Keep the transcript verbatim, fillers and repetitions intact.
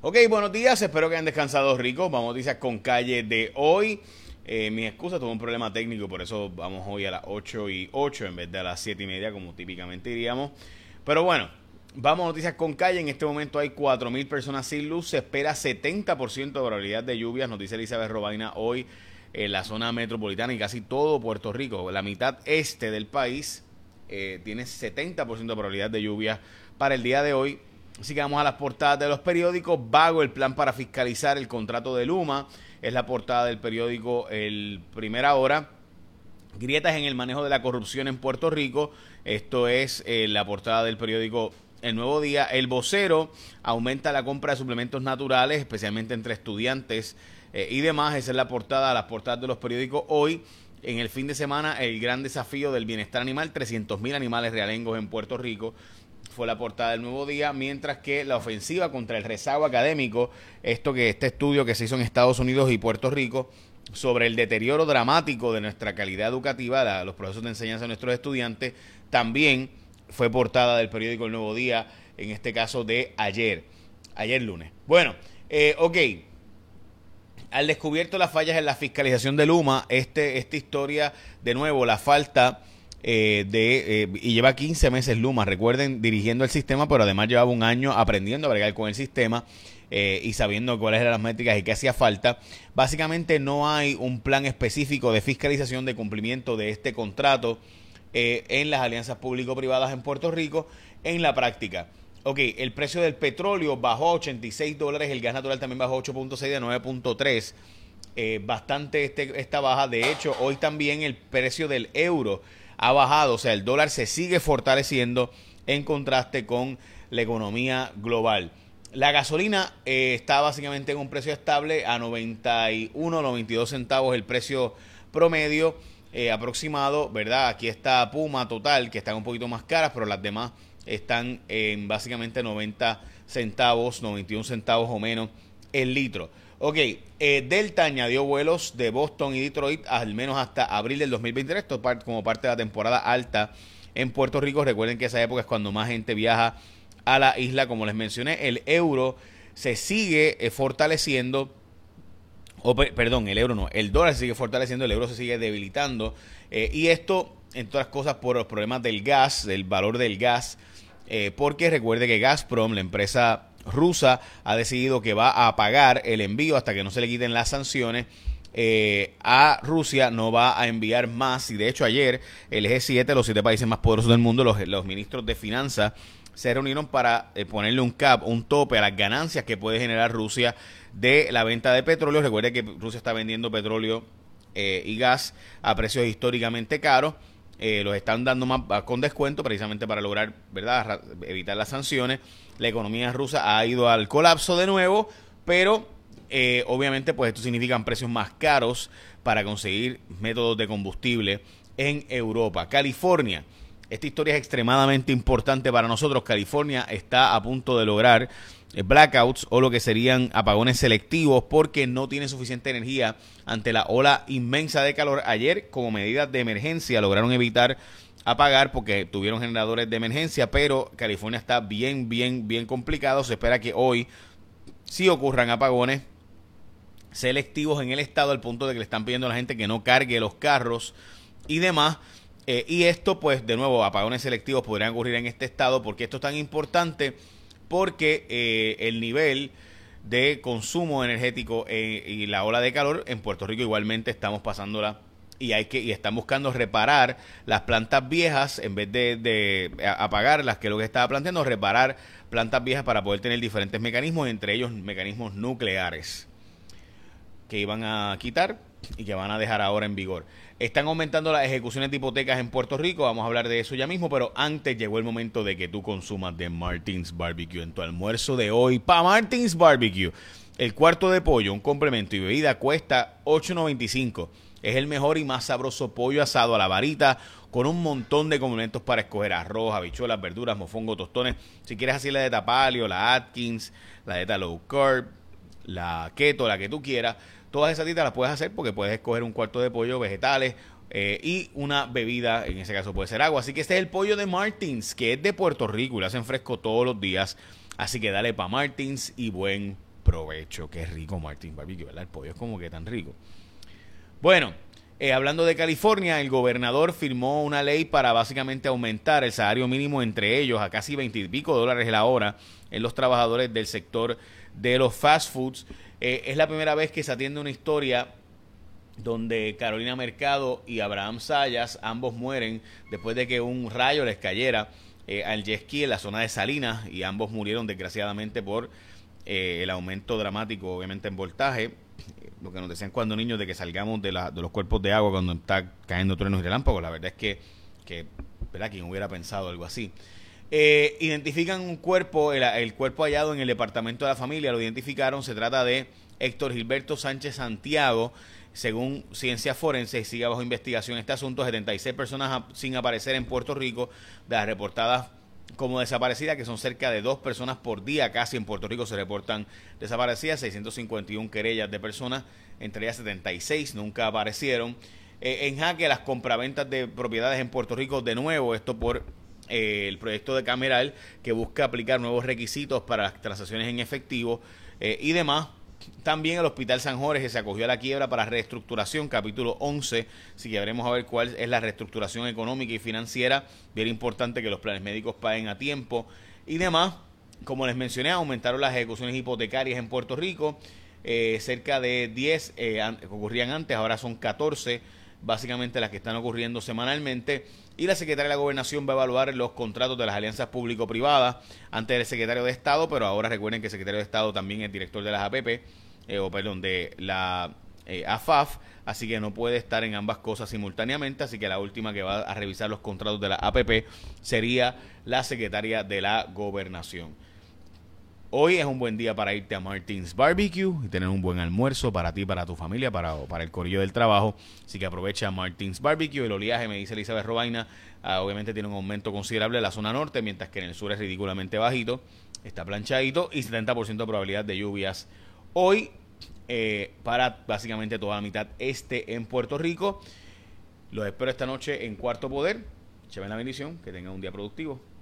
Ok, buenos días, espero que hayan descansado ricos. Vamos a noticias con calle de hoy. Eh, mis excusas, tuve un problema técnico, por eso vamos hoy a las ocho y ocho en vez de a las siete y media, como típicamente iríamos. Pero bueno, vamos a noticias con calle. En este momento hay cuatro mil personas sin luz. Se espera setenta por ciento de probabilidad de lluvias, nos dice Elizabeth Robaina hoy en la zona metropolitana y casi todo Puerto Rico. La mitad este del país eh, tiene setenta por ciento de probabilidad de lluvias para el día de hoy. Así que vamos a las portadas de los periódicos. Vago el plan para fiscalizar el contrato de Luma. Es la portada del periódico El Primera Hora. Grietas en el manejo de la corrupción en Puerto Rico. Esto es eh, la portada del periódico El Nuevo Día. El Vocero aumenta la compra de suplementos naturales, especialmente entre estudiantes eh, y demás. Esa es la portada, las portadas de los periódicos hoy. En el fin de semana, el gran desafío del bienestar animal. trescientos mil animales realengos en Puerto Rico. Fue la portada del Nuevo Día, mientras que la ofensiva contra el rezago académico, esto que este estudio que se hizo en Estados Unidos y Puerto Rico sobre el deterioro dramático de nuestra calidad educativa, la, los procesos de enseñanza de nuestros estudiantes, también fue portada del periódico El Nuevo Día, en este caso de ayer, ayer lunes. Bueno, eh, ok, al descubierto las fallas en la fiscalización de Luma, este, esta historia, de nuevo, la falta... Eh, de eh, y lleva quince meses Luma, recuerden, dirigiendo el sistema, pero además llevaba un año aprendiendo a bregar con el sistema eh, y sabiendo cuáles eran las métricas y qué hacía falta. Básicamente no hay un plan específico de fiscalización de cumplimiento de este contrato eh, en las alianzas público-privadas en Puerto Rico en la práctica. Ok, el precio del petróleo bajó a ochenta y seis dólares, el gas natural también bajó ocho punto seis de nueve punto tres. Eh, bastante este, esta baja. De hecho, hoy también el precio del euro ha bajado, o sea, el dólar se sigue fortaleciendo en contraste con la economía global. La gasolina eh, está básicamente en un precio estable a noventa y uno, noventa y dos centavos el precio promedio eh, aproximado, ¿verdad? Aquí está Puma, Total, que están un poquito más caras, pero las demás están en básicamente noventa centavos, noventa y un centavos o menos el litro. Ok, eh, Delta añadió vuelos de Boston y Detroit al menos hasta abril del dos mil veintitrés, como parte de la temporada alta en Puerto Rico. Recuerden que esa época es cuando más gente viaja a la isla, como les mencioné. El euro se sigue fortaleciendo, o per, perdón, el euro no, el dólar se sigue fortaleciendo, el euro se sigue debilitando. Eh, y esto, entre otras cosas, por los problemas del gas, del valor del gas, eh, porque recuerde que Gazprom, la empresa rusa, ha decidido que va a pagar el envío hasta que no se le quiten las sanciones eh, a Rusia. No va a enviar más, y de hecho ayer el G siete, los siete países más poderosos del mundo, los, los ministros de finanzas se reunieron para eh, ponerle un cap, un tope a las ganancias que puede generar Rusia de la venta de petróleo. Recuerde que Rusia está vendiendo petróleo eh, y gas a precios históricamente caros. Eh, los están dando más con descuento precisamente para lograr, ¿verdad?, evitar las sanciones. La economía rusa ha ido al colapso de nuevo, pero eh, obviamente pues esto significa precios más caros para conseguir métodos de combustible en Europa. California, esta historia es extremadamente importante para nosotros. California está a punto de lograr blackouts, o lo que serían apagones selectivos, porque no tiene suficiente energía ante la ola inmensa de calor. Ayer, como medidas de emergencia, lograron evitar apagar porque tuvieron generadores de emergencia, pero California está bien, bien, bien complicado. Se espera que hoy sí ocurran apagones selectivos en el estado, al punto de que le están pidiendo a la gente que no cargue los carros y demás. Eh, y esto, pues, de nuevo, apagones selectivos podrían ocurrir en este estado. ¿Por qué esto es tan importante? Porque eh, el nivel de consumo energético eh, y la ola de calor en Puerto Rico igualmente estamos pasándola, y hay que y están buscando reparar las plantas viejas en vez de, de apagarlas, que es lo que estaba planteando, reparar plantas viejas para poder tener diferentes mecanismos, entre ellos mecanismos nucleares que iban a quitar y que van a dejar ahora en vigor. Están aumentando las ejecuciones de hipotecas en Puerto Rico, vamos a hablar de eso ya mismo, pero antes llegó el momento de que tú consumas de Martin's Barbecue en tu almuerzo de hoy. Pa' Martin's Barbecue, el cuarto de pollo, un complemento y bebida, cuesta ocho noventa y cinco. Es el mejor y más sabroso pollo asado a la varita, con un montón de complementos para escoger: arroz, habichuelas, verduras, mofongo, tostones. Si quieres hacer la de Tapalio, la Atkins, la dieta low carb, la keto, la que tú quieras. Todas esas titas las puedes hacer porque puedes escoger un cuarto de pollo, vegetales eh, y una bebida, en ese caso puede ser agua. Así que este es el pollo de Martins, que es de Puerto Rico y lo hacen fresco todos los días. Así que dale pa' Martins y buen provecho. Qué rico Martin's Barbecue, ¿verdad? El pollo es como que tan rico. Bueno, eh, hablando de California, el gobernador firmó una ley para básicamente aumentar el salario mínimo, entre ellos a casi veinte y pico dólares la hora en los trabajadores del sector de los fast foods. Eh, es la primera vez que se atiende una historia donde Carolina Mercado y Abraham Sayas ambos mueren después de que un rayo les cayera eh, al jet ski en la zona de Salinas, y ambos murieron desgraciadamente por eh, el aumento dramático, obviamente, en voltaje. Lo que nos decían cuando niños de que salgamos de, la, de los cuerpos de agua cuando está cayendo truenos y relámpagos, la verdad es que, que ¿verdad? ¿Quién hubiera pensado algo así? Eh, identifican un cuerpo, el, el cuerpo hallado en el departamento de la familia, lo identificaron, se trata de Héctor Gilberto Sánchez Santiago. Según ciencias forenses, sigue bajo investigación este asunto. setenta y seis personas sin aparecer en Puerto Rico, de las reportadas como desaparecidas, que son cerca de dos personas por día casi en Puerto Rico se reportan desaparecidas. Seiscientas cincuenta y una querellas de personas, entre ellas setenta y seis nunca aparecieron. Eh, en jaque las compraventas de propiedades en Puerto Rico, de nuevo, esto por eh, el proyecto de Cameral, que busca aplicar nuevos requisitos para las transacciones en efectivo eh, y demás. También el Hospital San Jorge, que se acogió a la quiebra para reestructuración, capítulo once, así que veremos a ver cuál es la reestructuración económica y financiera. Bien importante que los planes médicos paguen a tiempo y demás. Como les mencioné, aumentaron las ejecuciones hipotecarias en Puerto Rico, eh, cerca de diez eh, an- ocurrían antes, ahora son catorce, básicamente las que están ocurriendo semanalmente. Y la secretaria de la Gobernación va a evaluar los contratos de las alianzas público-privadas. Antes era el secretario de Estado, pero ahora recuerden que el secretario de Estado también es director de las A P P, eh, o perdón, de la eh, A F A F, así que no puede estar en ambas cosas simultáneamente, así que la última que va a revisar los contratos de la A P P sería la secretaria de la Gobernación. Hoy es un buen día para irte a Martin's Barbecue y tener un buen almuerzo para ti, para tu familia, para, para el corillo del trabajo. Así que aprovecha Martin's Barbecue. El oleaje, me dice Elizabeth Robaina, ah, obviamente tiene un aumento considerable en la zona norte, mientras que en el sur es ridículamente bajito, está planchadito, y setenta por ciento de probabilidad de lluvias hoy eh, para básicamente toda la mitad este en Puerto Rico. Los espero esta noche en Cuarto Poder. Lleven la bendición, que tengan un día productivo.